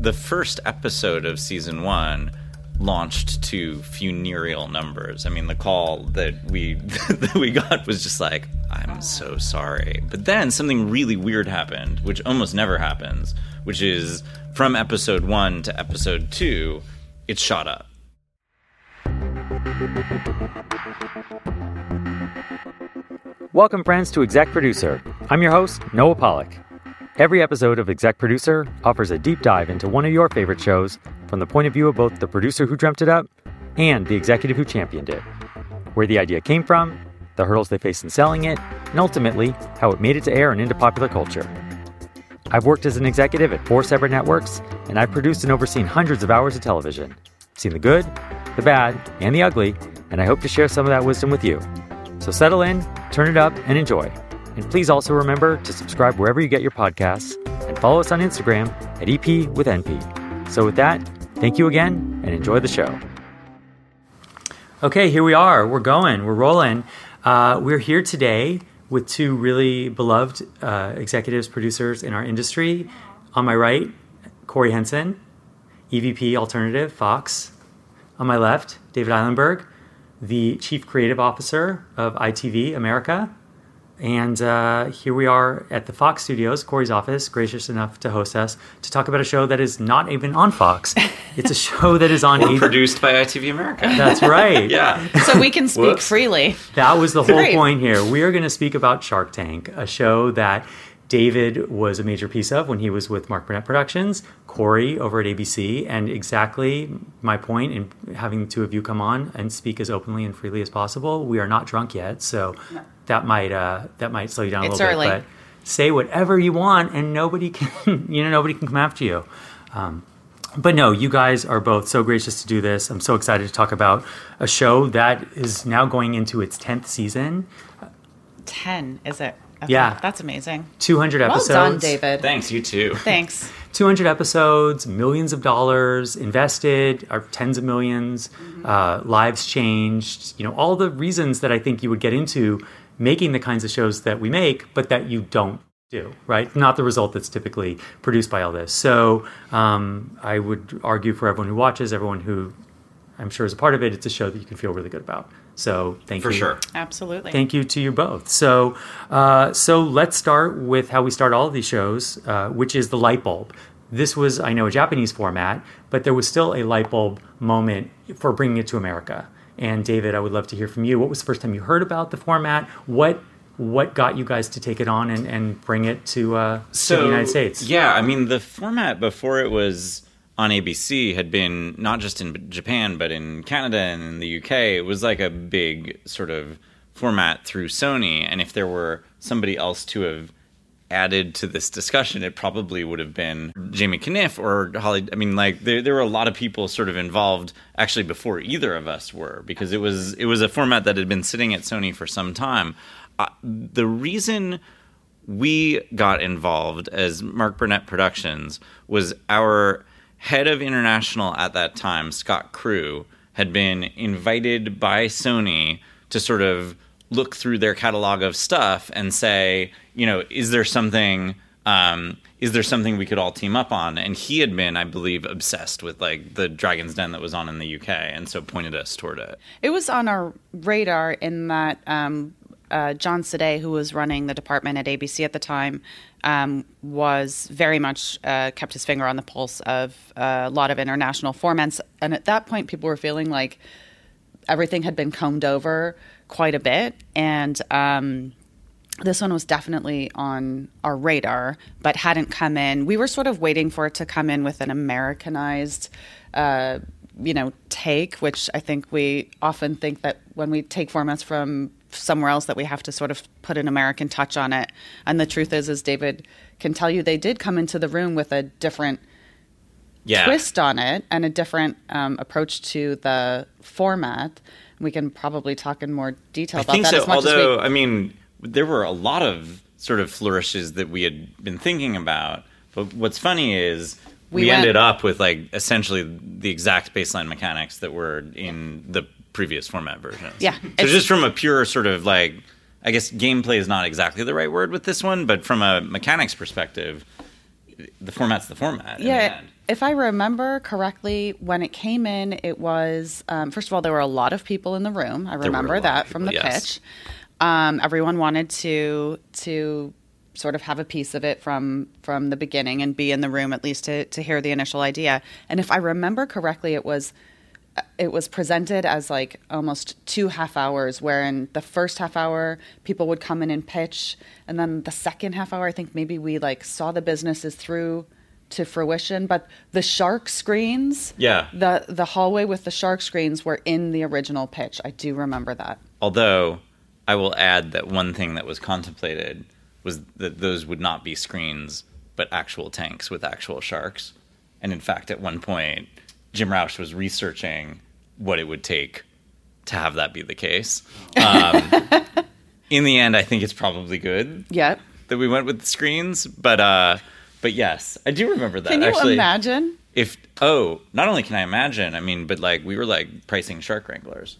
the first episode of season one launched to funereal numbers. I mean, the call that we got was just like, I'm so sorry. But then something really weird happened, which almost never happens, which is from episode one to episode two, it shot up. Welcome, friends, to Exec Producer. I'm your host, Noah Pollock. Every episode of Exec Producer offers a deep dive into one of your favorite shows from the point of view of both the producer who dreamt it up and the executive who championed it. Where the idea came from, the hurdles they faced in selling it, and ultimately how it made it to air and into popular culture. I've worked as an executive at 4 separate networks, and I've produced and overseen hundreds of hours of television. Seen the good, the bad, and the ugly, and I hope to share some of that wisdom with you. So settle in, turn it up, and enjoy. And please also remember to subscribe wherever you get your podcasts and follow us on Instagram at @EP with NP. So with that, thank you again and enjoy the show. Okay, here we are. We're going. We're rolling. We're here today with two really beloved executives, producers in our industry. On my right, Corey Henson, EVP Alternative, Fox. On my left, David Eilenberg, the Chief Creative Officer of ITV America. And here we are at the Fox Studios, Corey's office, gracious enough to host us, to talk about a show that is not even on Fox. It's a show that is on... produced by ITV America. That's right. Yeah. So we can speak freely. That was the whole point here. We are going to speak about Shark Tank, a show that David was a major piece of when he was with Mark Burnett Productions, Corey over at ABC, and exactly my point in having the two of you come on and speak as openly and freely as possible. We are not drunk yet, so... No. That might slow you down a little bit, but say whatever you want, and nobody can come after you. But no, you guys are both so gracious to do this. I'm so excited to talk about a show that is now going into its 10th season. 10, is it? Okay. Yeah, that's amazing. 200 episodes. Well done, David. Thanks, you too. Thanks. 200 episodes, millions of dollars invested, or tens of millions, lives changed. You know, all the reasons that I think you would get into making the kinds of shows that we make, but that you don't do, right? Not the result that's typically produced by all this. So I would argue for everyone who watches, everyone who I'm sure is a part of it, it's a show that you can feel really good about. So thank you. For sure. Absolutely. Thank you to you both. So so let's start with how we start all of these shows, which is the light bulb. This was, I know, a Japanese format, but there was still a light bulb moment for bringing it to America. And David, I would love to hear from you. What was the first time you heard about the format? What got you guys to take it on and bring it to the United States? Yeah, I mean, the format before it was on ABC had been not just in Japan, but in Canada and in the UK. It was like a big sort of format through Sony. And if there were somebody else to have added to this discussion, it probably would have been Jamie Knife or Holly. I mean, like there were a lot of people sort of involved actually before either of us were, because it was a format that had been sitting at Sony for some time. The reason we got involved as Mark Burnett Productions was our head of international at that time, Scott Crew, had been invited by Sony to sort of look through their catalog of stuff and say, you know, is there something we could all team up on? And he had been, I believe, obsessed with like the Dragon's Den that was on in the UK, and so pointed us toward it. It was on our radar in that John Sade, who was running the department at ABC at the time, was very much kept his finger on the pulse of a lot of international formats. And at that point, people were feeling like everything had been combed over quite a bit, and this one was definitely on our radar, but hadn't come in. We were sort of waiting for it to come in with an Americanized, take, which I think we often think that when we take formats from somewhere else that we have to sort of put an American touch on it. And the truth is, as David can tell you, they did come into the room with a different twist on it and a different approach to the format. We can probably talk in more detail about that. I mean, there were a lot of sort of flourishes that we had been thinking about, but what's funny is we ended up with like essentially the exact baseline mechanics that were in the previous format versions. Yeah. So just from a pure sort of like, I guess gameplay is not exactly the right word with this one, but from a mechanics perspective, the format's the format. Yeah. If I remember correctly, when it came in, it was, first of all, there were a lot of people in the room. I remember that from the pitch. Everyone wanted to sort of have a piece of it from the beginning and be in the room at least to hear the initial idea. And if I remember correctly, it was presented as like almost 2 half hours, wherein the first half hour people would come in and pitch, and then the second half hour I think maybe we like saw the businesses through to fruition. But the shark screens, the hallway with the shark screens were in the original pitch. I do remember that. Although I will add that one thing that was contemplated was that those would not be screens but actual tanks with actual sharks. And in fact, at one point, Jim Roush was researching what it would take to have that be the case. In the end, I think it's probably good that we went with the screens. But yes, I do remember that. Can you imagine? Not only can I imagine, but like we were like pricing shark wranglers.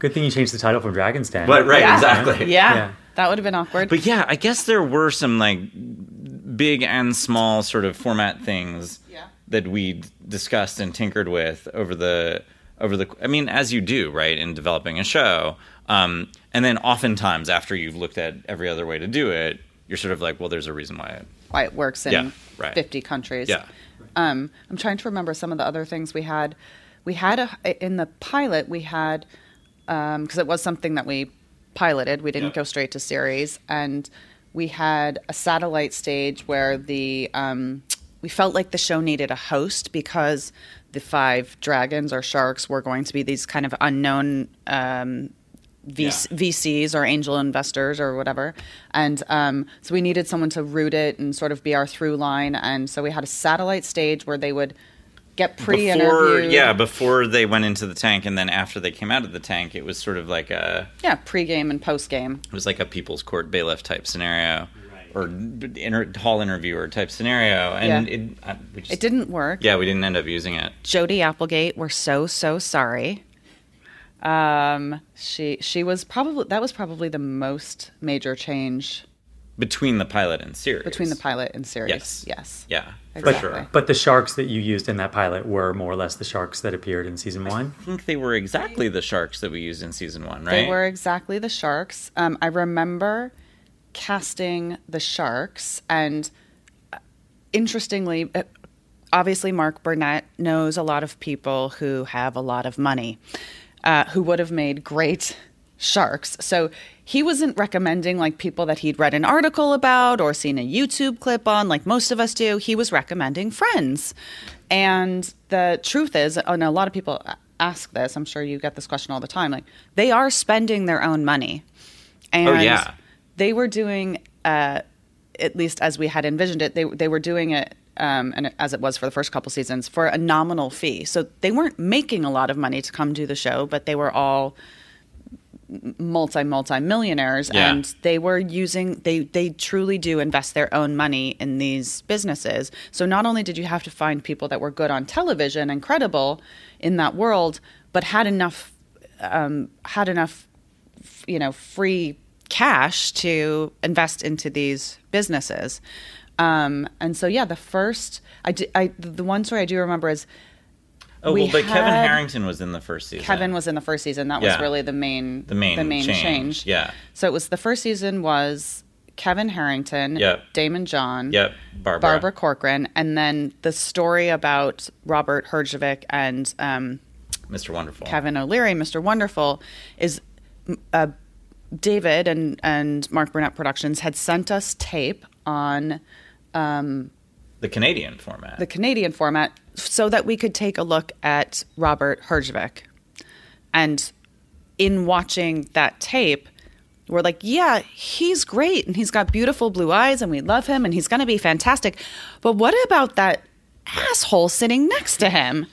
Good thing you changed the title from Dragon's Den. But exactly. Yeah, that would have been awkward. But yeah, I guess there were some like big and small sort of format things that we discussed and tinkered with over the as you do, right, in developing a show. And then oftentimes after you've looked at every other way to do it, you're sort of like, well, there's a reason why it works in 50 countries. Yeah. I'm trying to remember some of the other things we had. We had in the pilot, we had, because it was something that we piloted, we didn't go straight to series, and we had a satellite stage where we felt like the show needed a host because the 5 dragons or sharks were going to be these kind of unknown VCs or angel investors or whatever. And so we needed someone to root it and sort of be our through line. And so we had a satellite stage where they would get pre-interviewed. Before they went into the tank, and then after they came out of the tank, it was sort of like a... Yeah, pre-game and post-game. It was like a people's court bailiff type scenario. Or hall interviewer type scenario, and it didn't work. Yeah, we didn't end up using it. Jody Applegate, we're so sorry. She was probably the most major change between the pilot and series. Yes. Yeah. Exactly. But the sharks that you used in that pilot were more or less the sharks that appeared in season 1? I think they were exactly the sharks that we used in season 1, right? They were exactly the sharks. I remember casting the sharks, and interestingly, obviously Mark Burnett knows a lot of people who have a lot of money who would have made great sharks, so he wasn't recommending like people that he'd read an article about or seen a YouTube clip on like most of us do. He was recommending friends. And the truth is, and a lot of people ask this, I'm sure you get this question all the time, like they are spending their own money. And they were doing, at least as we had envisioned it, they were doing it, and as it was for the first couple seasons, for a nominal fee. So they weren't making a lot of money to come do the show, but they were all multi-millionaires, and they were using, they truly do invest their own money in these businesses. So not only did you have to find people that were good on television and credible in that world, but had enough, free cash to invest into these businesses. And so, the first, the one story I do remember is... Kevin Harrington was in the first season. That was really the main change. Yeah. So it was, the first season was Kevin Harrington, Damon John, Barbara Corcoran, and then the story about Robert Herjavec and... Mr. Wonderful. Kevin O'Leary, Mr. Wonderful, is... David and Mark Burnett Productions had sent us tape on the Canadian format so that we could take a look at Robert Herjavec. And in watching that tape, we're like, yeah, he's great and he's got beautiful blue eyes and we love him and he's going to be fantastic. But what about that asshole sitting next to him?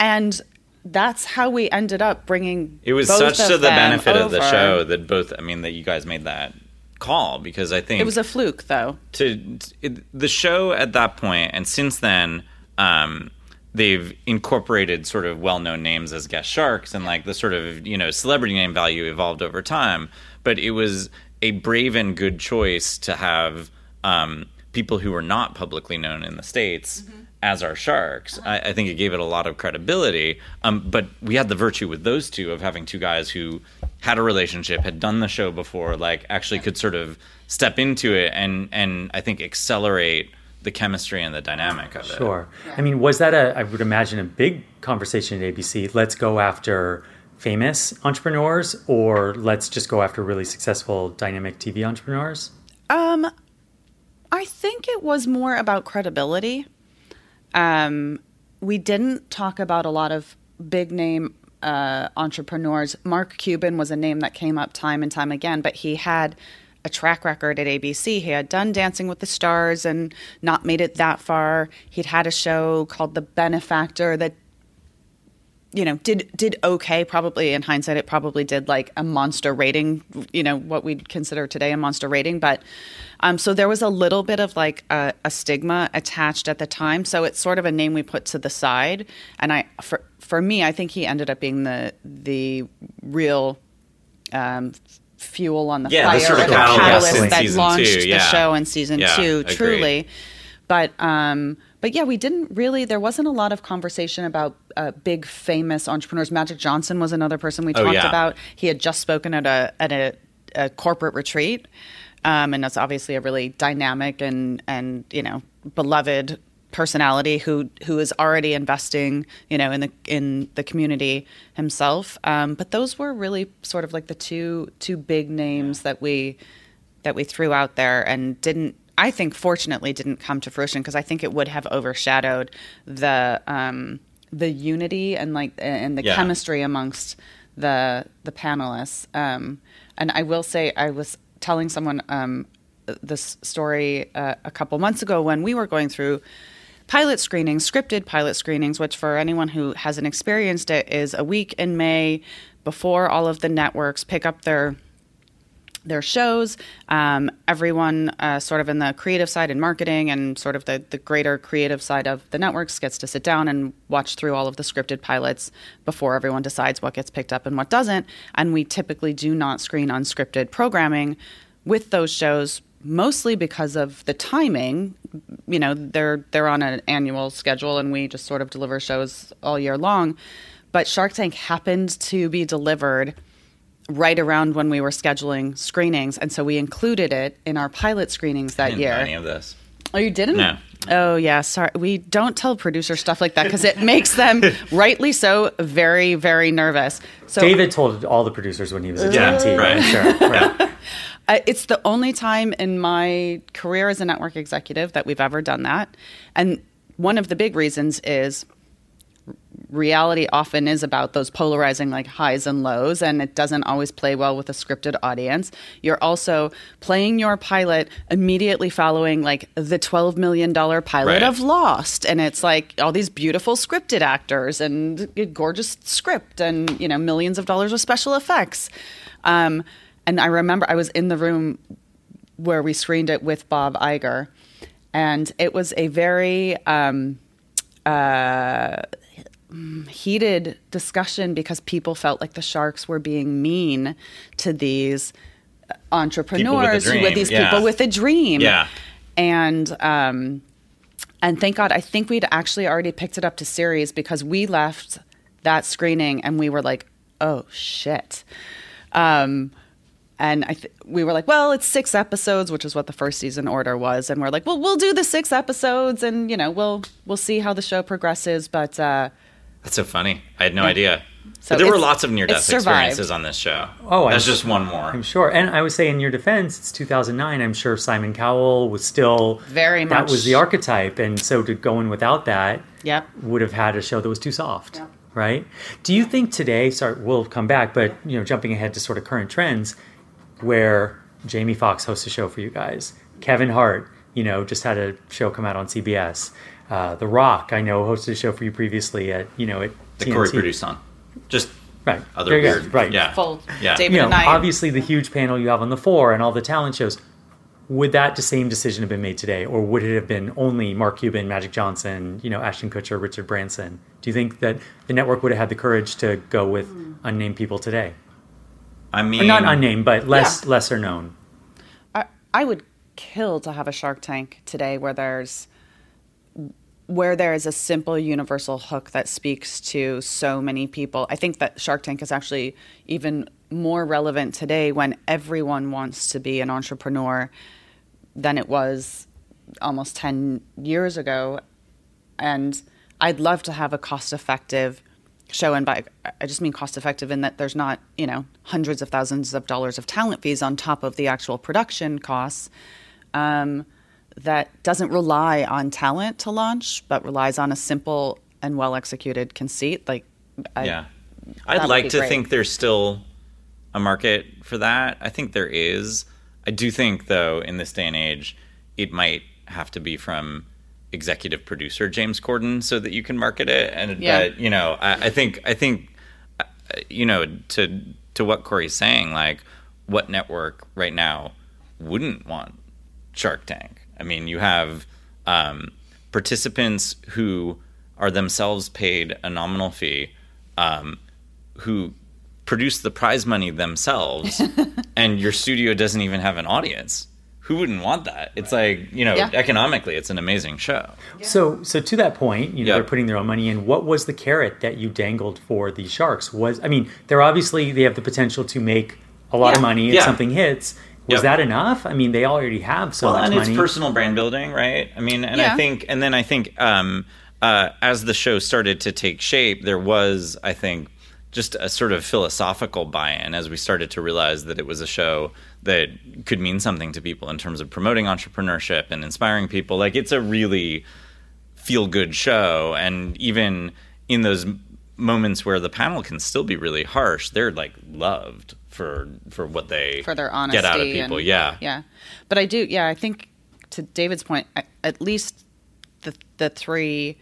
And that's how we ended up bringing it was both such of to the benefit over. Of the show that both that you guys made that call, because I think it was a fluke though the show at that point. And since then they've incorporated sort of well-known names as guest sharks, and like the sort of celebrity name value evolved over time, but it was a brave and good choice to have people who were not publicly known in the States mm-hmm. as our sharks. I think it gave it a lot of credibility. But we had the virtue with those two of having two guys who had a relationship, had done the show before, like actually could sort of step into it and I think accelerate the chemistry and the dynamic of it. Sure. I mean, was that I would imagine a big conversation at ABC, let's go after famous entrepreneurs or let's just go after really successful dynamic TV entrepreneurs? I think it was more about credibility. We didn't talk about a lot of big name entrepreneurs. Mark Cuban was a name that came up time and time again, but he had a track record at ABC. He had done Dancing with the Stars and not made it that far. He'd had a show called The Benefactor that, you know, did okay. Probably in hindsight, it probably did like a monster rating, you know, what we'd consider today a monster rating. But so there was a little bit of like a stigma attached at the time. So it's sort of a name we put to the side. And for me, I think he ended up being the real fuel on the fire, the sort of catalyst that launched the show in season two, truly. Agreed. But yeah, we didn't really, there wasn't a lot of conversation about big famous entrepreneurs. Magic Johnson was another person we talked about. He had just spoken at a corporate retreat. And that's obviously a really dynamic and you know, beloved personality who is already investing, you know, in the community himself. But those were really sort of like the two big names that we threw out there and didn't, I think fortunately didn't come to fruition because I think it would have overshadowed the unity and the chemistry amongst the panelists. And I will say I was telling someone this story a couple months ago when we were going through scripted pilot screenings, which for anyone who hasn't experienced it is a week in May before all of the networks pick up their shows. Everyone sort of in the creative side and marketing and sort of the greater creative side of the networks gets to sit down and watch through all of the scripted pilots before everyone decides what gets picked up and what doesn't. And we typically do not screen unscripted programming with those shows, mostly because of the timing. You know, they're on an annual schedule and we just sort of deliver shows all year long. But Shark Tank happened to be delivered right around when we were scheduling screenings, and so we included it in our pilot screenings that year. I didn't know any of this. Oh, you didn't? No. Oh, yeah. Sorry. We don't tell producer stuff like that because it makes them, rightly so, very, very nervous. So David told all the producers when he was at TNT. Right. Sure, right. It's the only time in my career as a network executive that we've ever done that. And one of the big reasons is reality often is about those polarizing like highs and lows, and it doesn't always play well with a scripted audience. You're also playing your pilot immediately following like the $12 million pilot of Lost, and it's like all these beautiful scripted actors and gorgeous script and, you know, millions of dollars of special effects. And I remember I was in the room where we screened it with Bob Iger, and it was a very heated discussion because people felt like the sharks were being mean to these entrepreneurs, people with a dream. Yeah. And thank God, I think we'd actually already picked it up to series because we left that screening and we were like, oh shit. And we were like, well, it's 6 episodes, which is what the first season order was. And we're like, well, we'll do the 6 episodes and, you know, we'll see how the show progresses. But that's so funny. I had no idea. So but there were lots of near-death experiences on this show. Oh, that's just one more. I'm sure. And I would say in your defense, it's 2009. I'm sure Simon Cowell was still very much. That was the archetype. And so to go in without that would have had a show that was too soft. Yep. Right? Do you think today, sorry, we'll come back, but, you know, jumping ahead to sort of current trends, where Jamie Foxx hosts a show for you guys. Kevin Hart, you know, just had a show come out on CBS. The Rock, I know, hosted a show for you previously at, you know, at TNT. That Corey produced on. Just right. Other weird. Right. Yeah. Full. Yeah. David and I. Obviously, the huge panel you have on The Four and all the talent shows. Would that same decision have been made today? Or would it have been only Mark Cuban, Magic Johnson, you know, Ashton Kutcher, Richard Branson? Do you think that the network would have had the courage to go with unnamed people today? I mean, or not unnamed, but lesser known. I would kill to have a Shark Tank today where there is a simple universal hook that speaks to so many people. I think that Shark Tank is actually even more relevant today when everyone wants to be an entrepreneur than it was almost 10 years ago. And I'd love to have a cost-effective show. And by I just mean cost-effective in that there's not, hundreds of thousands of dollars of talent fees on top of the actual production costs. That doesn't rely on talent to launch, but relies on a simple and well-executed conceit. I'd like to think there's still a market for that. I think there is. I do think, though, in this day and age, it might have to be from executive producer James Corden so that you can market it. And but, I think to what Corey's saying, what network right now wouldn't want Shark Tank? I mean, you have participants who are themselves paid a nominal fee, who produce the prize money themselves, and your studio doesn't even have an audience. Who wouldn't want that? It's economically, it's an amazing show. Yeah. So to that point, they're putting their own money in. What was the carrot that you dangled for the Sharks? They're obviously, they have the potential to make a lot of money if something hits. Was that enough? I mean, they already have much money. Well, and it's personal brand building, right? I mean, I think as the show started to take shape, there was, I think, just a sort of philosophical buy-in as we started to realize that it was a show that could mean something to people in terms of promoting entrepreneurship and inspiring people. It's a really feel-good show. And even in those moments where the panel can still be really harsh, they're loved for what they for their honesty get out of people. And, but I do. Yeah, I think to David's point, at least the three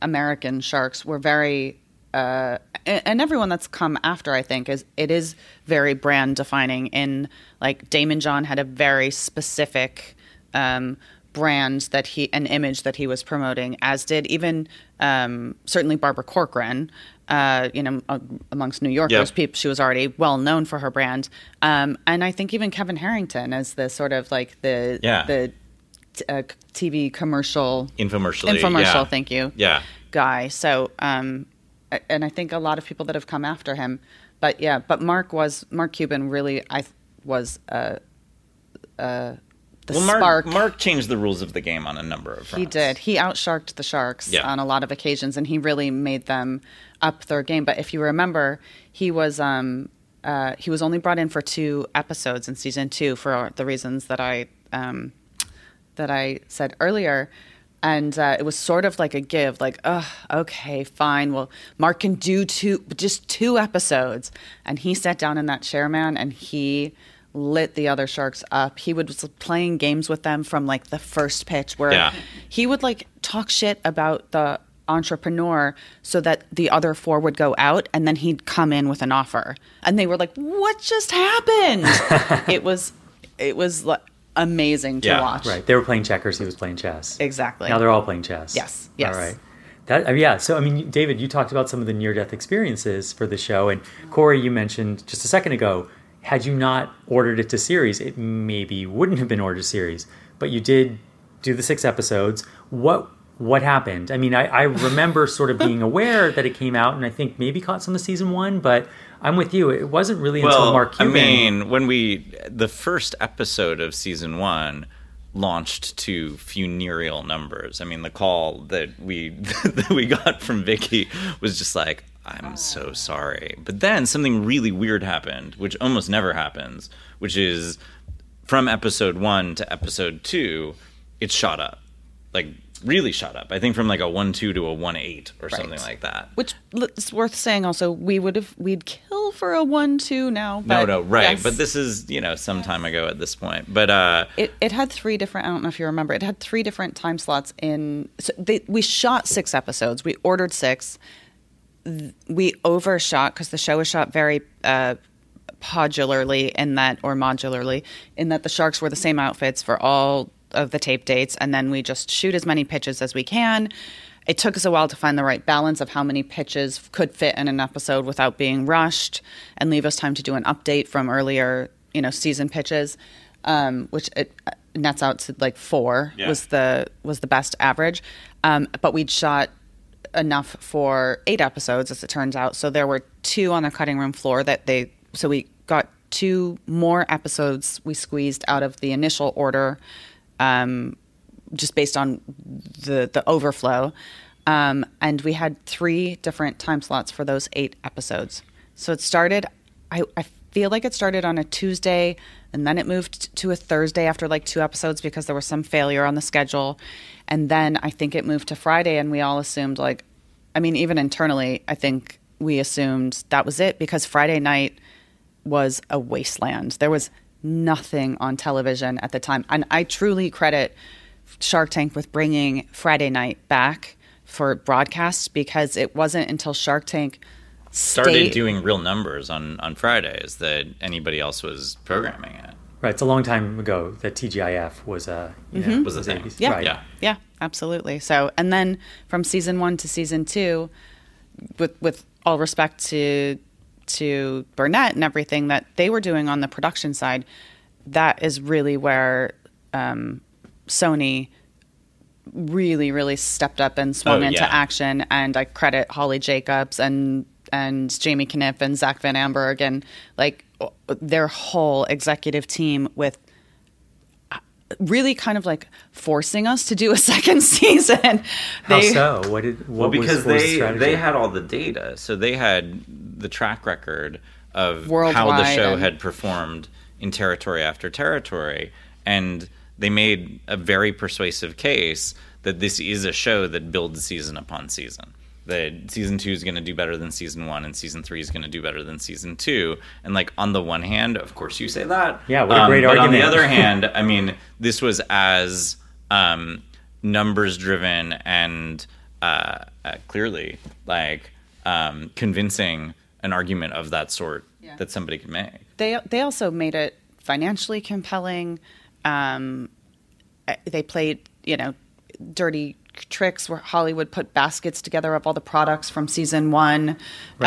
American Sharks were very, and everyone that's come after, I think, is very brand defining. In Damon John had a very specific brand that an image that he was promoting, as did even certainly Barbara Corcoran. Amongst New Yorkers, people, she was already well known for her brand, and I think even Kevin Harrington as the sort of the TV commercial infomercial. Thank you. Yeah, guy. So, and I think a lot of people that have come after him, but Mark Cuban really spark. Mark changed the rules of the game on a number of fronts. He did. He outsharked the Sharks on a lot of occasions, and he really made them up their game. But if you remember, he was only brought in for 2 episodes in season 2 for the reasons that I said earlier, and it was sort of like a give, okay, fine, well, Mark can do 2 episodes, and he sat down in that chair, man, and he lit the other Sharks up. He was playing games with them from the first pitch, where he would talk shit about the entrepreneur so that the other 4 would go out, and then he'd come in with an offer, and they were like, what just happened? it was amazing to watch. Right, they were playing checkers, he was playing chess. Exactly. Now they're all playing chess. Yes. All right. So, I mean, David, you talked about some of the near-death experiences for the show, and Corey, you mentioned just a second ago, had you not ordered it to series, it maybe wouldn't have been ordered to series, but you did do the 6 episodes. What happened? I mean, I remember sort of being aware that it came out, and I think maybe caught some of season 1, but I'm with you. It wasn't really until Mark Cuban. I mean, when the first episode of season 1 launched to funereal numbers. I mean, the call that we got from Vicky was just I'm so sorry. But then something really weird happened, which almost never happens, which is from episode 1 to episode 2, it shot up. Really shot up. I think from a 1.2 to a 1.8 or something like that. Which it's worth saying also, we'd kill for a 1.2 now. But no, right. Yes. But this is, some time ago at this point. But it had 3 different, I don't know if you remember, it had 3 different time slots in. So we shot 6 episodes. We ordered 6. We overshot because the show was shot very modularly in that the Sharks wore the same outfits for all of the tape dates, and then we just shoot as many pitches as we can. It took us a while to find the right balance of how many pitches could fit in an episode without being rushed and leave us time to do an update from earlier season pitches. which it nets out to like four was the best average. But we'd shot enough for 8 episodes, as it turns out. So there were 2 on the cutting room floor so we got 2 more episodes we squeezed out of the initial order, just based on the overflow. And we had 3 different time slots for those 8 episodes. So it started, I feel like it started on a Tuesday, and then it moved to a Thursday after like 2 episodes because there was some failure on the schedule. And then I think it moved to Friday, and we all assumed even internally, I think we assumed that was it, because Friday night was a wasteland. There was nothing on television at the time. And I truly credit Shark Tank with bringing Friday night back for broadcast, because it wasn't until Shark Tank started doing real numbers on Fridays that anybody else was programming it. Right, it's a long time ago that TGIF was a thing. ABC. Yeah. Right. Yeah, absolutely. So, and then from season 1 to season 2, with all respect to Burnett and everything that they were doing on the production side, that is really where Sony really, really stepped up and swung into action. And I credit Holly Jacobs and Jamie Knife and Zach Van Amberg and their whole executive team with really kind of forcing us to do a second season. How so? Because they had all the data. So they had the track record of how the show had performed in territory after territory. And they made a very persuasive case that this is a show that builds season upon season. That season 2 is going to do better than season 1, and season 3 is going to do better than season 2. And on the one hand, of course you say that. Yeah, what a great argument. But on the other hand, this was as numbers-driven and clearly convincing an argument of that sort that somebody could make. They also made it financially compelling. They played, dirty tricks where Hollywood put baskets together of all the products from season 1 tug on the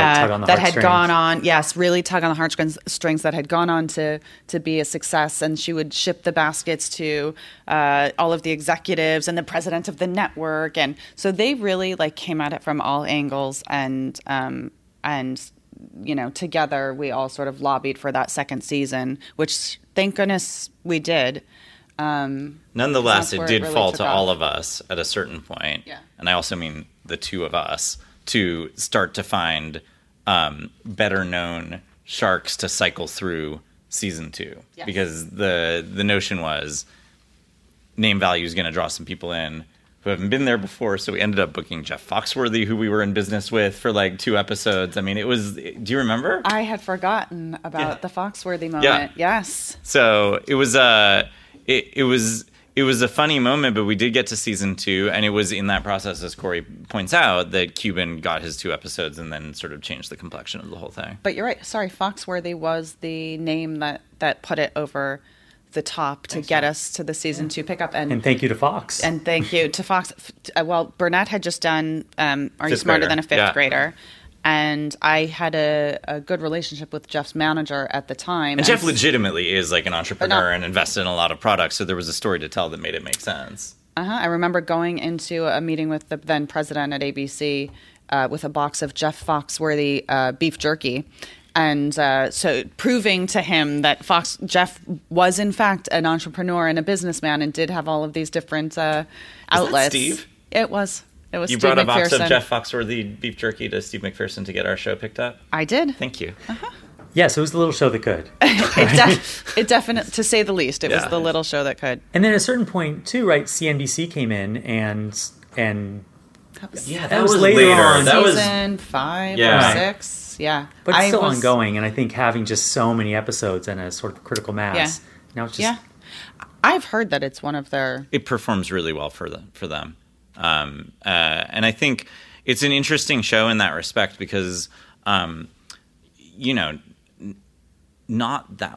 heartstrings that had gone on to be a success, and she would ship the baskets to all of the executives and the president of the network, and so they really came at it from all angles, and together we all sort of lobbied for that second season, which thank goodness we did. Nonetheless, it did fall to all of us at a certain point, and I also mean the 2 of us, to start to find better known sharks to cycle through season 2, because the notion was name value is going to draw some people in who haven't been there before. So we ended up booking Jeff Foxworthy, who we were in business with for 2 episodes. Do you remember? I had forgotten about the Foxworthy moment. Yeah. Yes. So it was It was a funny moment, but we did get to season 2, and it was in that process, as Corey points out, that Cuban got his 2 episodes and then sort of changed the complexion of the whole thing. But you're right. Sorry, Foxworthy was the name that put it over the top to get us to the season 2 pickup. And thank you to Fox. And thank you to Fox. Well, Burnett had just done Are You Smarter Than a Fifth Grader? And I had a good relationship with Jeff's manager at the time. And Jeff legitimately is an entrepreneur and invested in a lot of products, so there was a story to tell that made it make sense. I remember going into a meeting with the then president at ABC with a box of Jeff Foxworthy beef jerky. And so proving to him that Jeff was, in fact, an entrepreneur and a businessman and did have all of these different outlets. That Steve? It was. You brought a box of Jeff Foxworthy beef jerky to Steve McPherson to get our show picked up? I did. Thank you. Uh-huh. Yes, it was the little show that could. It definitely, to say the least, it was the little show that could. And then at a certain point, too, right, CNBC came in and that was later on. That was season 5 or 6. Yeah. But it's still ongoing, and I think having just so many episodes and a sort of critical mass, now it's just... Yeah. I've heard that it's one of their... It performs really well for them. And I think it's an interesting show in that respect because, not that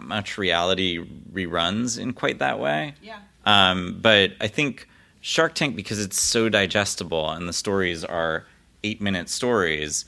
much reality reruns in quite that way. Yeah. But I think Shark Tank, because it's so digestible and the stories are 8-minute stories,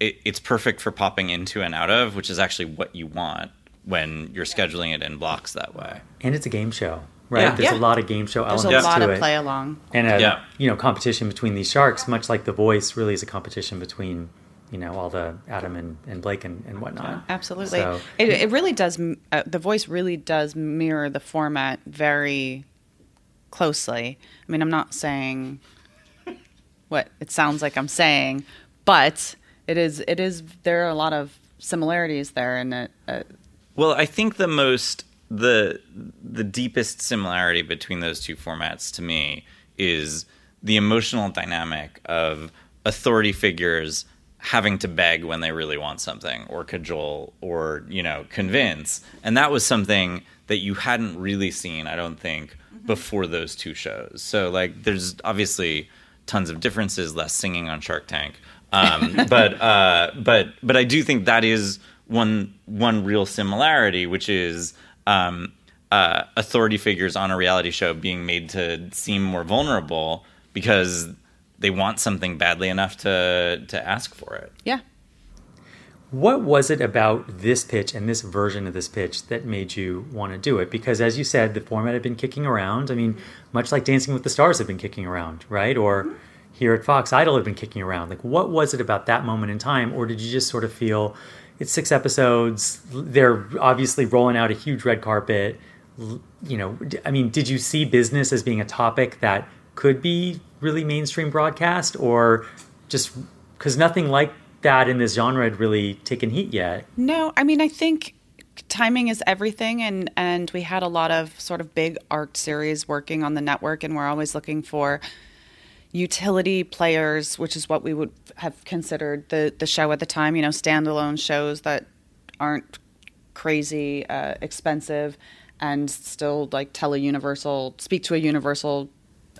it's perfect for popping into and out of, which is actually what you want when you're scheduling it in blocks that way. And it's a game show, right? Yeah. There's a lot of game show elements to it. There's a lot of play along. And a competition between these sharks, much like The Voice really is a competition between, you know, all the Adam and Blake and whatnot. Yeah, absolutely. So, it really does, The Voice really does mirror the format very closely. I mean, I'm not saying what it sounds like I'm saying, but it is. There are a lot of similarities there. Well, I think the deepest similarity between those two formats to me is the emotional dynamic of authority figures having to beg when they really want something, or cajole, or, you know, convince. And that was something that you hadn't really seen, I don't think, before those two shows. So, like, there's obviously tons of differences, less singing on Shark Tank. But I do think that is one real similarity, which is authority figures on a reality show being made to seem more vulnerable because they want something badly enough to ask for it. Yeah. What was it about this pitch and this version of this pitch that made you want to do it? Because, as you said, the format had been kicking around. I mean, much like Dancing with the Stars had been kicking around, right? Or here at Fox, Idol had been kicking around. Like, what was it about that moment in time? Or did you just sort of feel it's 6 episodes, they're obviously rolling out a huge red carpet? You know, I mean, did you see business as being a topic that could be really mainstream broadcast, or just because nothing like that in this genre had really taken heat yet? No, I mean, I think timing is everything, and we had a lot of sort of big arc series working on the network, and we're always looking for utility players, which is what we would have considered the show at the time, you know, standalone shows that aren't crazy expensive and still, like, speak to a universal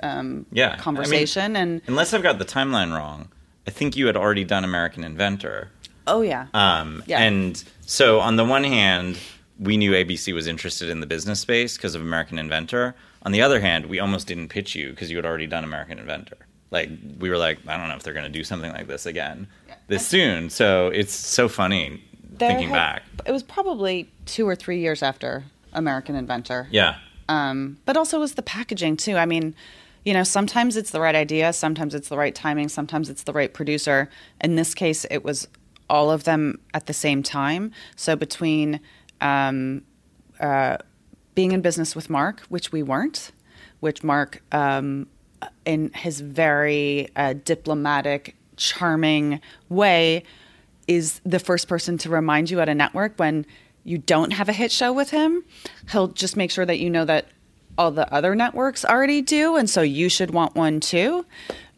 conversation. I mean, and unless I've got the timeline wrong, I think you had already done American Inventor. Oh, yeah. And so on the one hand, we knew ABC was interested in the business space because of American Inventor. On the other hand, we almost didn't pitch you because you had already done American Inventor. Like, we were like, I don't know if they're going to do something like this again this soon. So it's so funny thinking back. It was probably 2 or 3 years after American Inventor. Yeah. But also it was the packaging, too. I mean, you know, sometimes it's the right idea, sometimes it's the right timing, sometimes it's the right producer. In this case, it was all of them at the same time. So between being in business with Mark, which we weren't, which Mark, in his very diplomatic, charming way, is the first person to remind you at a network when you don't have a hit show with him. He'll just make sure that you know that all the other networks already do, and so you should want one too.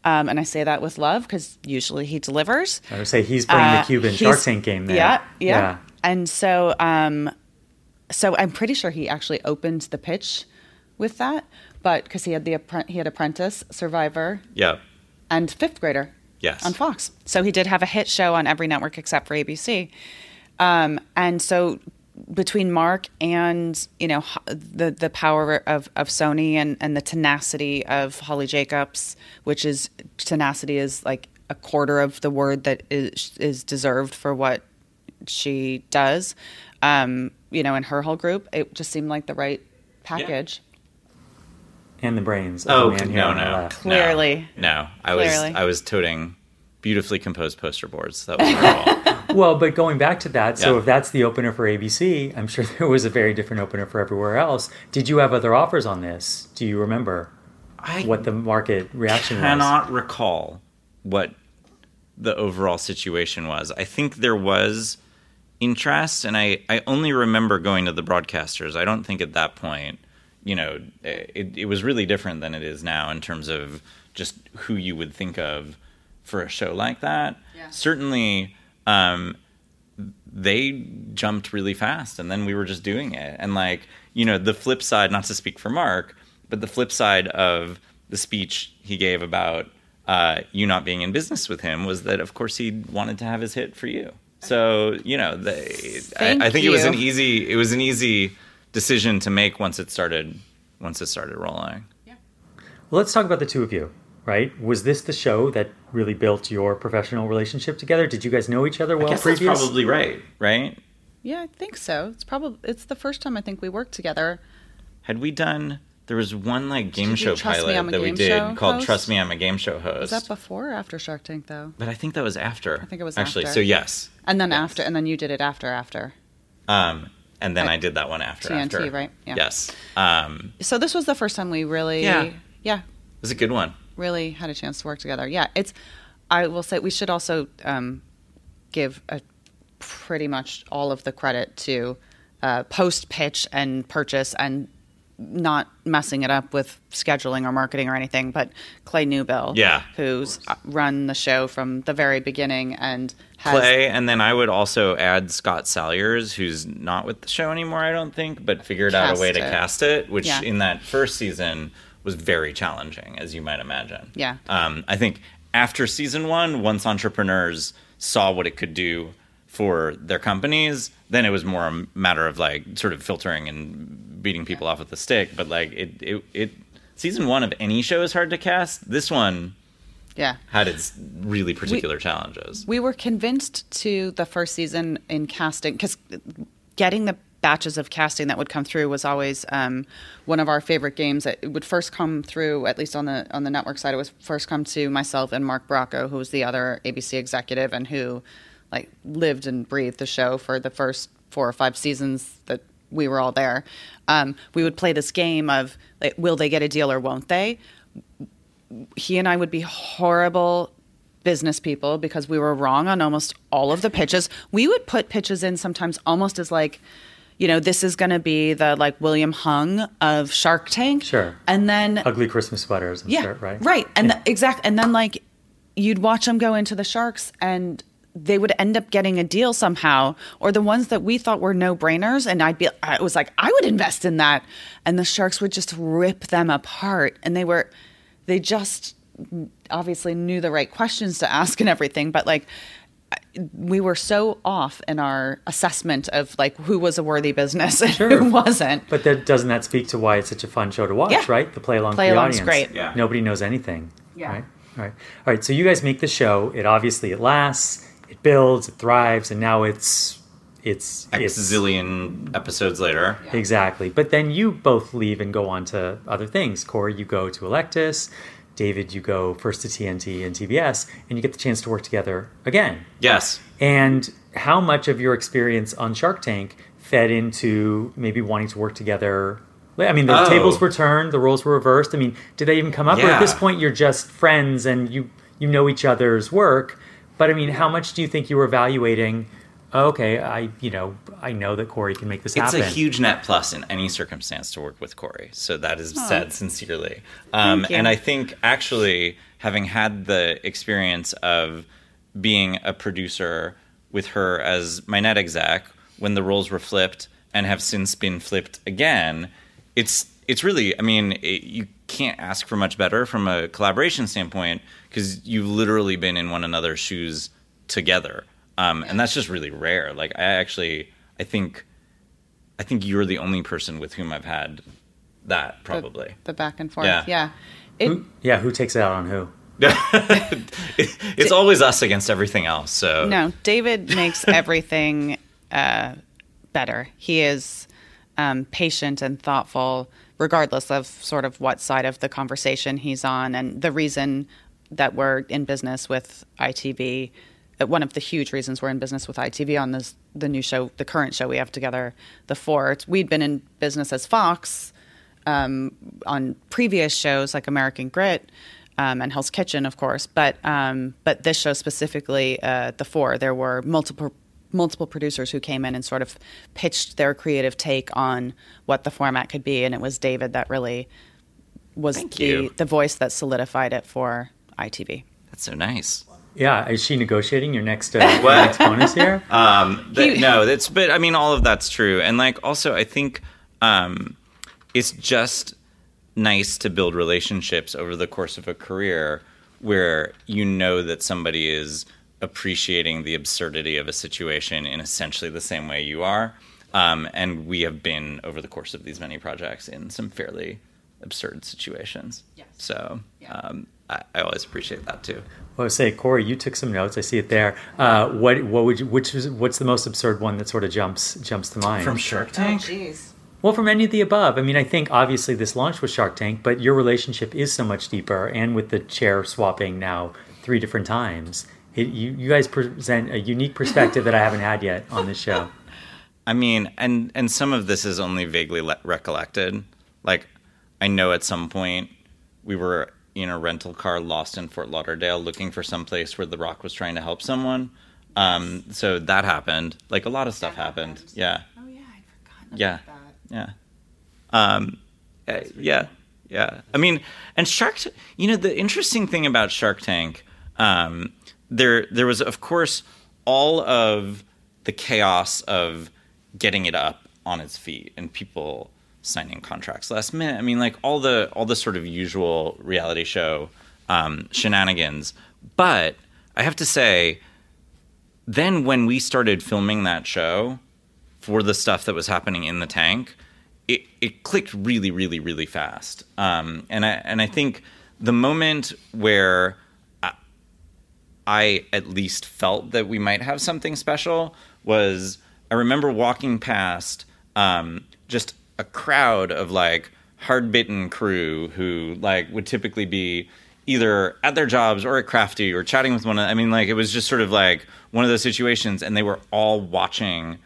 And I say that with love, because usually he delivers. I would say he's playing the Cuban Shark Tank game there. Yeah. And so so I'm pretty sure he actually opened the pitch with that, but because he had Apprentice, Survivor, and Fifth Grader on Fox. So he did have a hit show on every network except for ABC. And so between Mark and, you know, the power of Sony and the tenacity of Holly Jacobs, which is tenacity is like a quarter of the word that is deserved for what she does, you know, in her whole group, it just seemed like the right package. Yeah. And the brains. Oh, no. Clearly. No. I was toting beautifully composed poster boards. That was her all. Well, but going back to that, so if that's the opener for ABC, I'm sure there was a very different opener for everywhere else. Did you have other offers on this? Do you remember what the market reaction was? I cannot recall what the overall situation was. I think there was interest, and I only remember going to the broadcasters. I don't think at that point, you know, it was really different than it is now in terms of just who you would think of for a show like that. Yeah. Certainly... they jumped really fast, and then we were just doing it. And, like, you know, the flip side, not to speak for Mark, but the flip side of the speech he gave about you not being in business with him was that, of course, he wanted to have his hit for you. So, you know, I think it was an easy decision to make once it started rolling. Yeah. Well, let's talk about the two of you. Right? Was this the show that really built your professional relationship together? Did you guys know each other well? I guess that's probably right. Yeah, I think so. It's the first time I think we worked together. Had we done? There was one like game show pilot that we did called "Trust Me, I'm a Game Show Host." Was that before or after Shark Tank, though? But I think that was after. I think it was actually. After. So yes. And then after, and then you did it after. And then I did that one after. TNT, after. Right? Yeah. Yes. So this was the first time we really. Yeah. It was a good one. Really had a chance to work together. Yeah, it's. I will say we should also give pretty much all of the credit to post-pitch and purchase and not messing it up with scheduling or marketing or anything, but Clay Newbill, who's run the show from the very beginning and has... Clay, and then I would also add Scott Salyers, who's not with the show anymore, I don't think, but figured out a way to cast it, which in that first season was very challenging, as you might imagine. Yeah. I think... After season one, once entrepreneurs saw what it could do for their companies, then it was more a matter of like sort of filtering and beating people off with a stick. But like it season one of any show is hard to cast. This one, had its really particular challenges. We were convinced to the first season in casting because getting the batches of casting that would come through was always one of our favorite games. It would first come through, at least on the network side, it was first come to myself and Mark Bracco, who was the other ABC executive and who like lived and breathed the show for the first 4 or 5 seasons that we were all there. We would play this game of like, will they get a deal or won't they? He and I would be horrible business people because we were wrong on almost all of the pitches. We would put pitches in sometimes almost as like, you know, this is going to be the, like, William Hung of Shark Tank. Sure. And then... Ugly Christmas sweaters and shit, right? Right. And exactly. And then, like, you'd watch them go into the Sharks and they would end up getting a deal somehow. Or the ones that we thought were no-brainers. And I was like, I would invest in that. And the Sharks would just rip them apart. And they just obviously knew the right questions to ask and everything. But, like... we were so off in our assessment of like who was a worthy business and who wasn't. But doesn't that speak to why it's such a fun show to watch, right? The play along for the audience. Great. Yeah. Nobody knows anything. Yeah. Right? All right. So you guys make the show. It lasts, it builds, it thrives, and now it's X zillion episodes later. Yeah. Exactly. But then you both leave and go on to other things. Corey, you go to Electus. David, you go first to TNT and TBS, and you get the chance to work together again. Yes. And how much of your experience on Shark Tank fed into maybe wanting to work together? I mean, the tables were turned, the roles were reversed. I mean, did they even come up? Or at this point, you're just friends and you know each other's work. But I mean, how much do you think you were evaluating? Okay, I know that Corey can make this happen. It's a huge net plus in any circumstance to work with Corey. So that is said sincerely. And I think actually having had the experience of being a producer with her as my net exec when the roles were flipped and have since been flipped again, it's really, I mean, you can't ask for much better from a collaboration standpoint because you've literally been in one another's shoes together. And that's just really rare. Like I think you're the only person with whom I've had that probably. The back and forth. Yeah. Who takes it out on who? It's always us against everything else. So no, David makes everything better. He is patient and thoughtful, regardless of sort of what side of the conversation he's on, and the reason that we're in business with ITV. One of the huge reasons we're in business with ITV on the new show, the current show we have together, The Four. We'd been in business as Fox on previous shows like American Grit and Hell's Kitchen, of course. But this show specifically, The Four, there were multiple producers who came in and sort of pitched their creative take on what the format could be. And it was David that really was the voice that solidified it for ITV. That's so nice. Yeah, is she negotiating your next bonus here? But I mean, all of that's true. And like, also, I think it's just nice to build relationships over the course of a career where you know that somebody is appreciating the absurdity of a situation in essentially the same way you are. And we have been, over the course of these many projects, in some fairly absurd situations. Yes. So I always appreciate that too. Well, I say, Corey, you took some notes. I see it there. What's the most absurd one that sort of jumps to mind? From Shark Tank? Oh, geez. Well, from any of the above. I mean, I think obviously this launch was Shark Tank, but your relationship is so much deeper, and with the chair swapping now 3 different times, you guys present a unique perspective that I haven't had yet on this show. I mean, and some of this is only vaguely recollected. Like, I know at some point we were in a rental car lost in Fort Lauderdale looking for some place where The Rock was trying to help someone. So that happened. Like, a lot of stuff happened. Yeah. Oh, yeah. I'd forgotten about that. Yeah. Yeah. I mean, and the interesting thing about Shark Tank, there was, of course, all of the chaos of getting it up on its feet and people signing contracts last minute. I mean, like all the sort of usual reality show shenanigans. But I have to say, then when we started filming that show for the stuff that was happening in the tank, it clicked really, really, really fast. And I think the moment where I at least felt that we might have something special was, I remember walking past just a crowd of like hard-bitten crew who like would typically be either at their jobs or at Crafty or chatting with one another. I mean, like, it was just sort of like one of those situations, and they were all watching,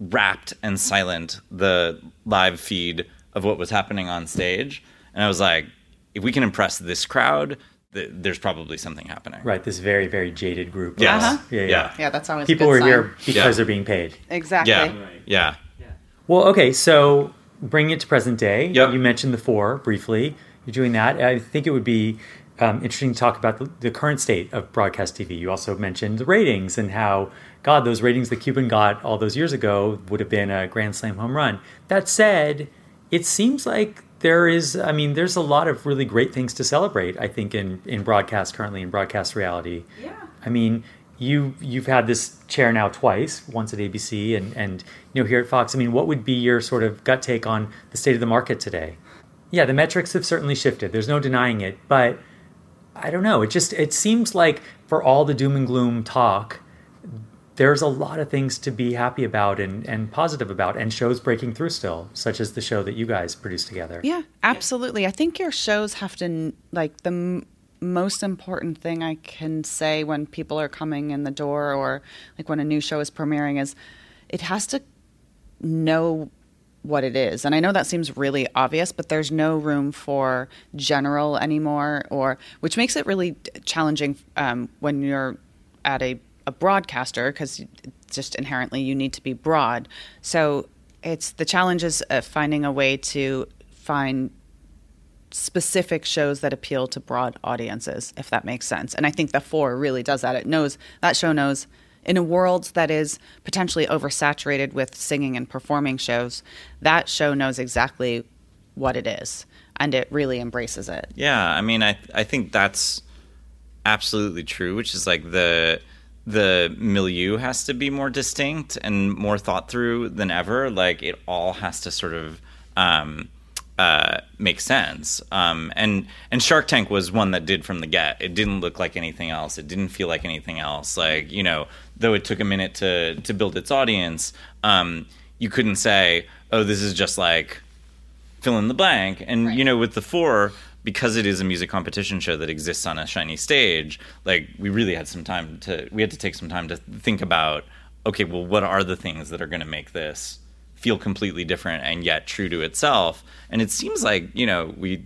rapt and silent, the live feed of what was happening on stage. And I was like, if we can impress this crowd, there's probably something happening. Right, this very, very jaded group. Yes. Uh-huh. Yeah. Yeah, that's always people a good sign. Here because they're being paid. Exactly. Yeah. Right. Yeah. Well, okay, so bringing it to present day, you mentioned The Four briefly. You're doing that. I think it would be interesting to talk about the current state of broadcast TV. You also mentioned the ratings and how, God, those ratings that Cuban got all those years ago would have been a grand slam home run. That said, it seems like there's a lot of really great things to celebrate, I think, in broadcast currently, in broadcast reality. Yeah. I mean, you've had this chair now twice, once at ABC and here at Fox. I mean, what would be your sort of gut take on the state of the market today? Yeah, the metrics have certainly shifted. There's no denying it, but I don't know. It seems like for all the doom and gloom talk, there's a lot of things to be happy about and positive about, and shows breaking through still, such as the show that you guys produce together. Yeah, absolutely. I think your shows have to, like, the most important thing I can say when people are coming in the door or like when a new show is premiering is it has to know what it is. And I know that seems really obvious, but there's no room for general anymore, which makes it really challenging when you're at a broadcaster, because just inherently you need to be broad. So the challenge is finding a way to find specific shows that appeal to broad audiences, if that makes sense. And I think The Four really does that. That show knows in a world that is potentially oversaturated with singing and performing shows, that show knows exactly what it is, and it really embraces it. Yeah, I mean, I think that's absolutely true, which is like the milieu has to be more distinct and more thought through than ever. Like, it all has to sort of make sense. And Shark Tank was one that did from the get. It didn't look like anything else. It didn't feel like anything else. Like, though it took a minute to build its audience, you couldn't say, oh, this is just like fill in the blank. And, right. With The Four, because it is a music competition show that exists on a shiny stage, like, we really had some time we had to take some time to think about, okay, well, what are the things that are going to make this feel completely different and yet true to itself? And it seems like, we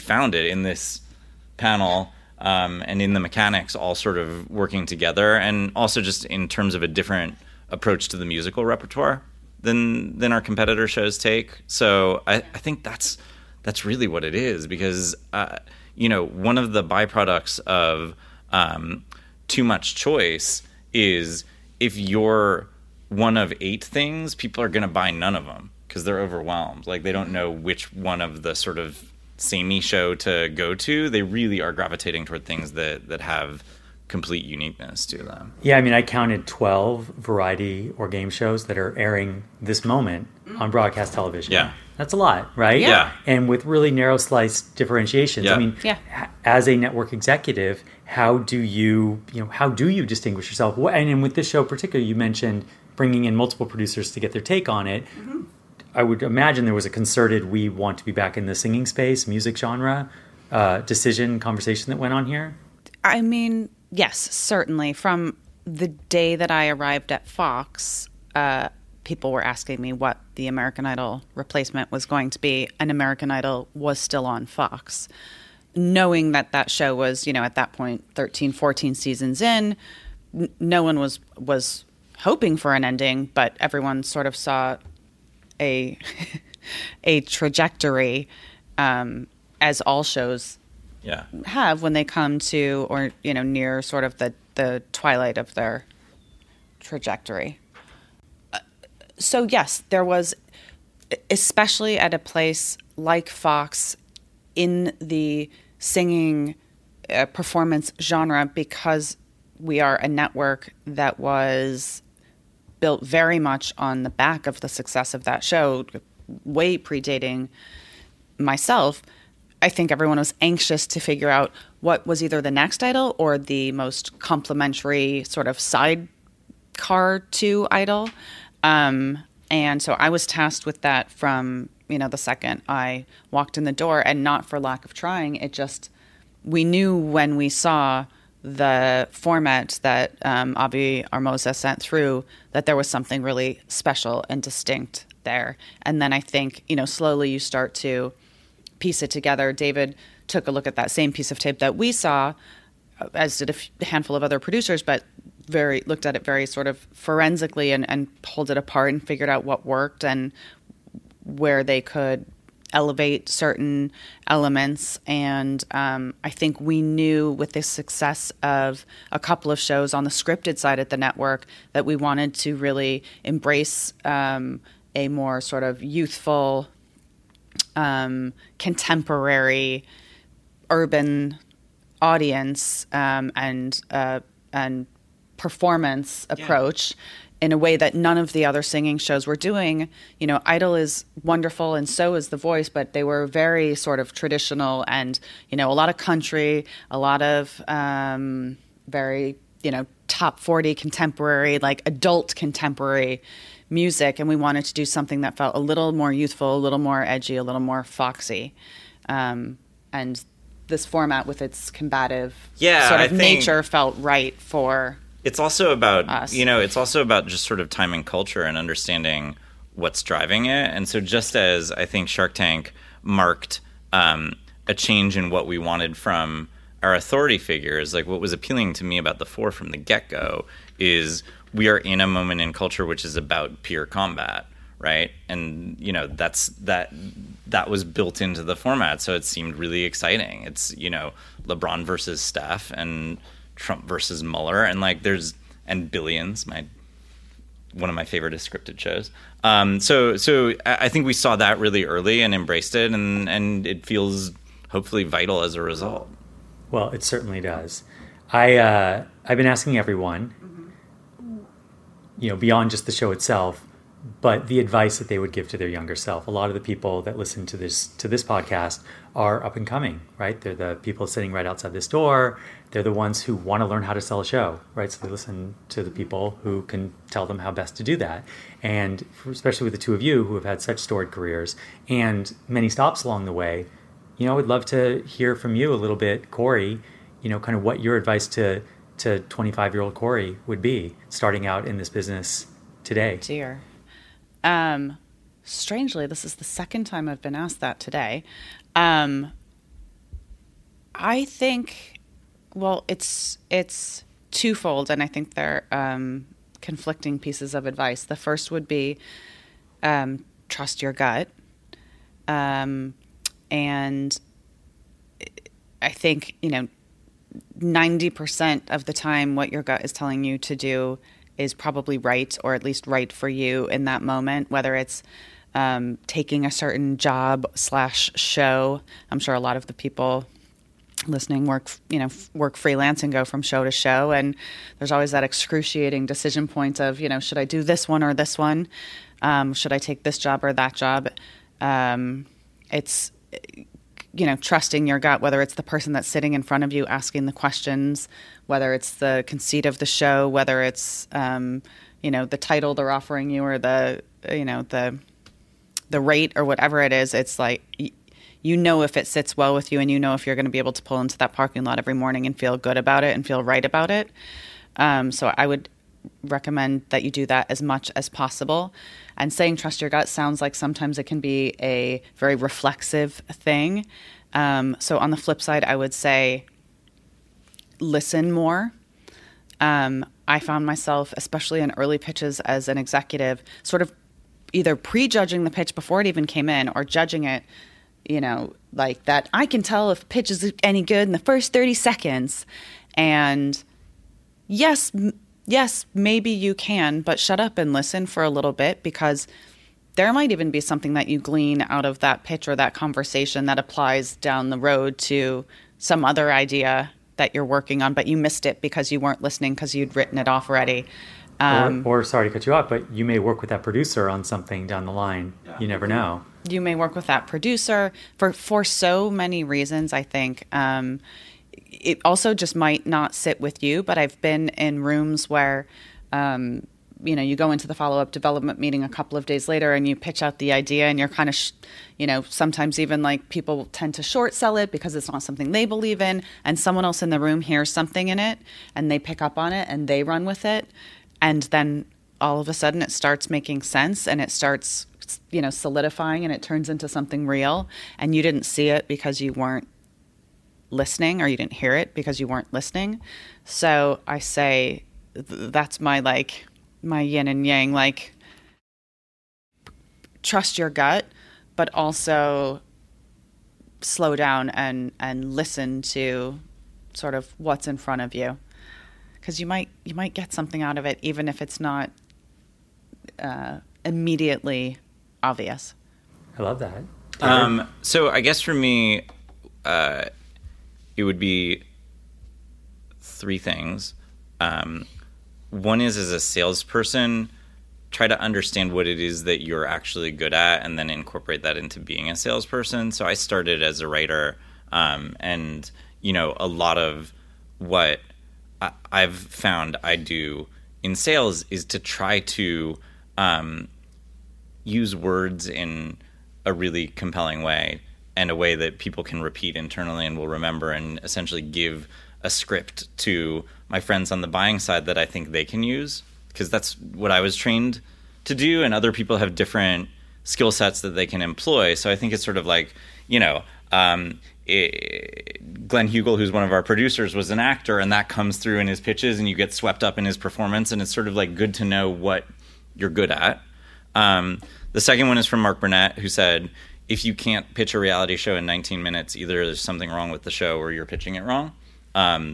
found it in this panel and in the mechanics all sort of working together, and also just in terms of a different approach to the musical repertoire than our competitor shows take. So I think that's really what it is, because, one of the byproducts of too much choice is if you're one of 8 things, people are going to buy none of them because they're overwhelmed. Like, they don't know which one of the sort of samey show to go to. They really are gravitating toward things that have complete uniqueness to them. Yeah, I mean, I counted 12 variety or game shows that are airing this moment on broadcast television. Yeah. That's a lot, right? Yeah. And with really narrow slice differentiations. Yeah. I mean, as a network executive, how do you distinguish yourself? And with this show particularly, you mentioned bringing in multiple producers to get their take on it. Mm-hmm. I would imagine there was a concerted, we want to be back in the singing space, music genre, decision, conversation that went on here. I mean, yes, certainly. From the day that I arrived at Fox, people were asking me what the American Idol replacement was going to be, and American Idol was still on Fox. Knowing that show was, at that point, 13, 14 seasons in, no one was hoping for an ending, but everyone sort of saw a trajectory, as all shows have when they come to near sort of the twilight of their trajectory. So yes, there was, especially at a place like Fox, in the singing performance genre, because we are a network that was built very much on the back of the success of that show, way predating myself. I think everyone was anxious to figure out what was either the next idol or the most complementary sort of sidecar to idol. And so I was tasked with that from, the second I walked in the door, and not for lack of trying. It just, we knew when we saw the format that Avi Armoza sent through that there was something really special and distinct there. And then I think, slowly you start to piece it together. David took a look at that same piece of tape that we saw, as did a handful of other producers, but looked at it very sort of forensically and pulled it apart and figured out what worked and where they could elevate certain elements. And I think we knew with the success of a couple of shows on the scripted side at the network that we wanted to really embrace a more sort of youthful, contemporary, urban audience and performance approach in a way that none of the other singing shows were doing. Idol is wonderful and so is The Voice, but they were very sort of traditional and, a lot of country, a lot of very, top 40 contemporary, like adult contemporary music. And we wanted to do something that felt a little more youthful, a little more edgy, a little more foxy. And this format with its combative sort of nature felt right for... It's also about us. It's also about just sort of time and culture and understanding what's driving it. And so just as I think Shark Tank marked a change in what we wanted from our authority figures, like what was appealing to me about The Four from the get-go is we are in a moment in culture which is about peer combat, right? And that was built into the format, so it seemed really exciting. It's LeBron versus Steph and Trump versus Mueller, and Billions, one of my favorite scripted shows. So I think we saw that really early and embraced it, and it feels hopefully vital as a result. Well, it certainly does. I've been asking everyone, beyond just the show itself, but the advice that they would give to their younger self. A lot of the people that listen to this podcast are up and coming, right? They're the people sitting right outside this door. They're the ones who want to learn how to sell a show, right? So they listen to the people who can tell them how best to do that. And especially with the two of you who have had such storied careers and many stops along the way, I would love to hear from you a little bit, Corey, kind of what your advice to 25-year-old Corey would be starting out in this business today. Dear. Strangely, this is the second time I've been asked that today. I think, well, it's twofold, and I think they're conflicting pieces of advice. The first would be trust your gut, and I think 90% of the time, what your gut is telling you to do is probably right, or at least right for you in that moment, whether it's taking a certain job / show. I'm sure a lot of the people listening work freelance and go from show to show, and there's always that excruciating decision point of, should I do this one or this one? Should I take this job or that job? It's, you know, trusting your gut, whether it's the person that's sitting in front of you asking the questions, whether it's the conceit of the show, whether it's, you know, the title they're offering you or the, you know, the rate or whatever it is. It's like, you know, if it sits well with you and you know if you're going to be able to pull into that parking lot every morning and feel good about it and feel right about it. So I would recommend that you do that as much as possible. And saying trust your gut sounds like sometimes it can be a very reflexive thing. So on the flip side, I would say listen more. I found myself, especially in early pitches as an executive, sort of either prejudging the pitch before it even came in or judging it, you know, like that I can tell if pitch is any good in the first 30 seconds. And yes, maybe you can, but shut up and listen for a little bit, because there might even be something that you glean out of that pitch or that conversation that applies down the road to some other idea that you're working on, but you missed it because you weren't listening because you'd written it off already. Or sorry to cut you off, but you may work with that producer on something down the line. Yeah. You never know. You may work with that producer for so many reasons, I think. It also just might not sit with you, but I've been in rooms where, you know, you go into the follow-up development meeting a couple of days later and you pitch out the idea and you're kind of, you know, sometimes even like people tend to short sell it because it's not something they believe in, and someone else in the room hears something in it and they pick up on it and they run with it. And then all of a sudden it starts making sense and it starts, you know, solidifying and it turns into something real, and you didn't see it because you weren't listening, or you didn't hear it because you weren't listening. So I say that's my, like, my yin and yang, like, trust your gut, but also slow down and listen to sort of what's in front of you, because you might get something out of it even if it's not immediately obvious. I love that. So I guess for me, it would be three things. One is, as a salesperson, try to understand what it is that you're actually good at and then incorporate that into being a salesperson. So I started as a writer, and, you know, a lot of what I've found I do in sales is to try to use words in a really compelling way, and a way that people can repeat internally and will remember, and essentially give a script to my friends on the buying side that I think they can use, because that's what I was trained to do, and other people have different skill sets that they can employ. So I think it's sort of like, you know, Glenn Hugel, who's one of our producers, was an actor, and that comes through in his pitches, and you get swept up in his performance, and it's sort of like good to know what you're good at. The second one is from Mark Burnett, who said, if you can't pitch a reality show in 19 minutes, either there's something wrong with the show or you're pitching it wrong.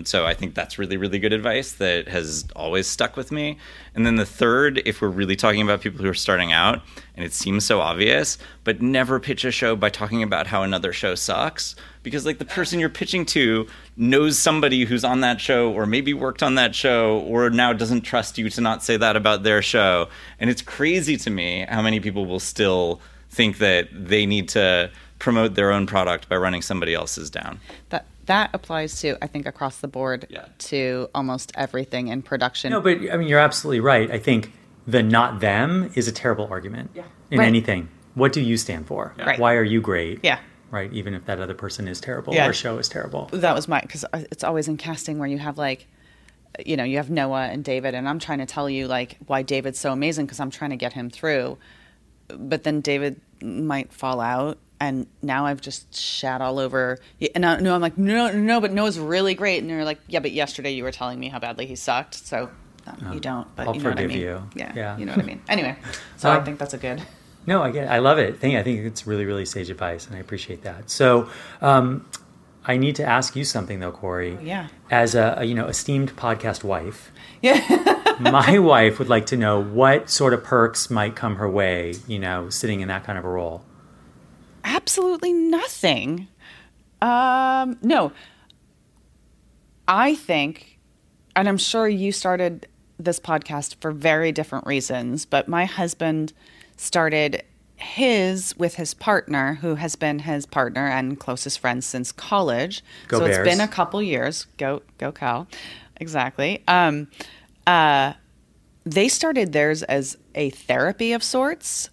So I think that's really, really good advice that has always stuck with me. And then the third, if we're really talking about people who are starting out, and it seems so obvious, but never pitch a show by talking about how another show sucks, because like the person you're pitching to knows somebody who's on that show or maybe worked on that show or now doesn't trust you to not say that about their show. And it's crazy to me how many people will still think that they need to promote their own product by running somebody else's down. That applies to, I think, across the board, to almost everything in production. No, but I mean, you're absolutely right. I think the not them is a terrible argument in anything. What do you stand for? Yeah. Right. Why are you great? Yeah. Right. Even if that other person is terrible or show is terrible. That was my, because it's always in casting where you have like, you know, you have Noah and David, and I'm trying to tell you like why David's so amazing because I'm trying to get him through. But then David might fall out, and now I've just shat all over. And I'm like, no, but Noah's really great. And they're like, yeah, but yesterday you were telling me how badly he sucked. So you don't, but I'll you know forgive what I mean. You. Yeah, you know what I mean. Anyway, so I think that's a good. No, I get it. I love it. I think it's really, really sage advice, and I appreciate that. So I need to ask you something, though, Corey. Oh, yeah. As a esteemed podcast wife. Yeah. My wife would like to know what sort of perks might come her way, you know, sitting in that kind of a role. Absolutely nothing. No. I think, and I'm sure you started this podcast for very different reasons, but my husband started his with his partner, who has been his partner and closest friend since college. Go so Bears. It's been a couple years. Go Cal. Exactly. They started theirs as a therapy of sorts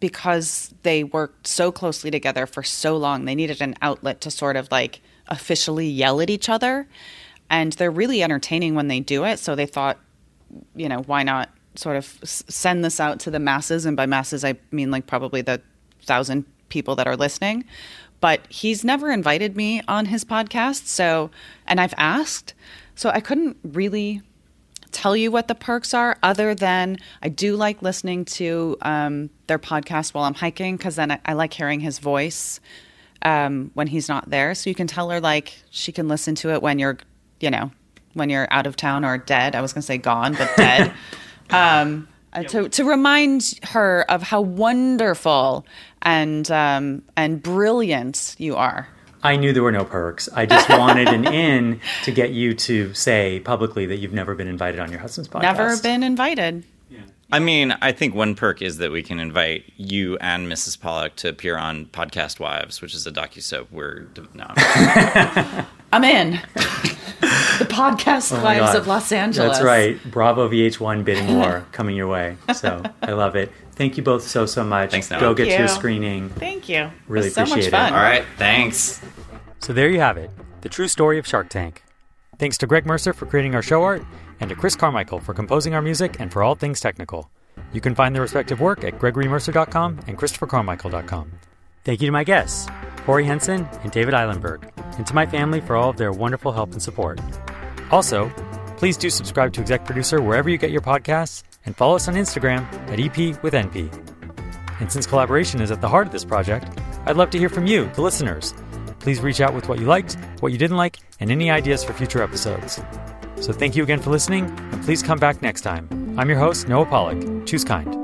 because they worked so closely together for so long. They needed an outlet to sort of like officially yell at each other. And they're really entertaining when they do it. So they thought, you know, why not sort of send this out to the masses? And by masses, I mean like probably the 1,000 people that are listening. But he's never invited me on his podcast. So, and I've asked. So I couldn't really tell you what the perks are other than I do like listening to their podcast while I'm hiking because then I like hearing his voice when he's not there. So you can tell her like she can listen to it when you're, you know, when you're out of town or dead. I was going to say gone, but dead. To remind her of how wonderful and brilliant you are. I knew there were no perks. I just wanted an in to get you to say publicly that you've never been invited on your husband's podcast. Never been invited. Yeah. I mean, I think one perk is that we can invite you and Mrs. Pollock to appear on Podcast Wives, which is a docusoap where... No. I'm in. The Podcast Wives of Los Angeles. That's right. Bravo VH1 bidding war coming your way. So I love it. Thank you both so much. Thanks, Noah. Go get your screening. Thank you. Really appreciate it. All right. Thanks. So there you have it. The true story of Shark Tank. Thanks to Greg Mercer for creating our show art and to Chris Carmichael for composing our music and for all things technical. You can find their respective work at gregorymercer.com and christophercarmichael.com. Thank you to my guests, Corey Henson and David Eilenberg, and to my family for all of their wonderful help and support. Also, please do subscribe to Exec Producer wherever you get your podcasts, and follow us on Instagram at @EPwithNP. And since collaboration is at the heart of this project, I'd love to hear from you, the listeners. Please reach out with what you liked, what you didn't like, and any ideas for future episodes. So thank you again for listening, and please come back next time. I'm your host, Noah Pollock. Choose kind.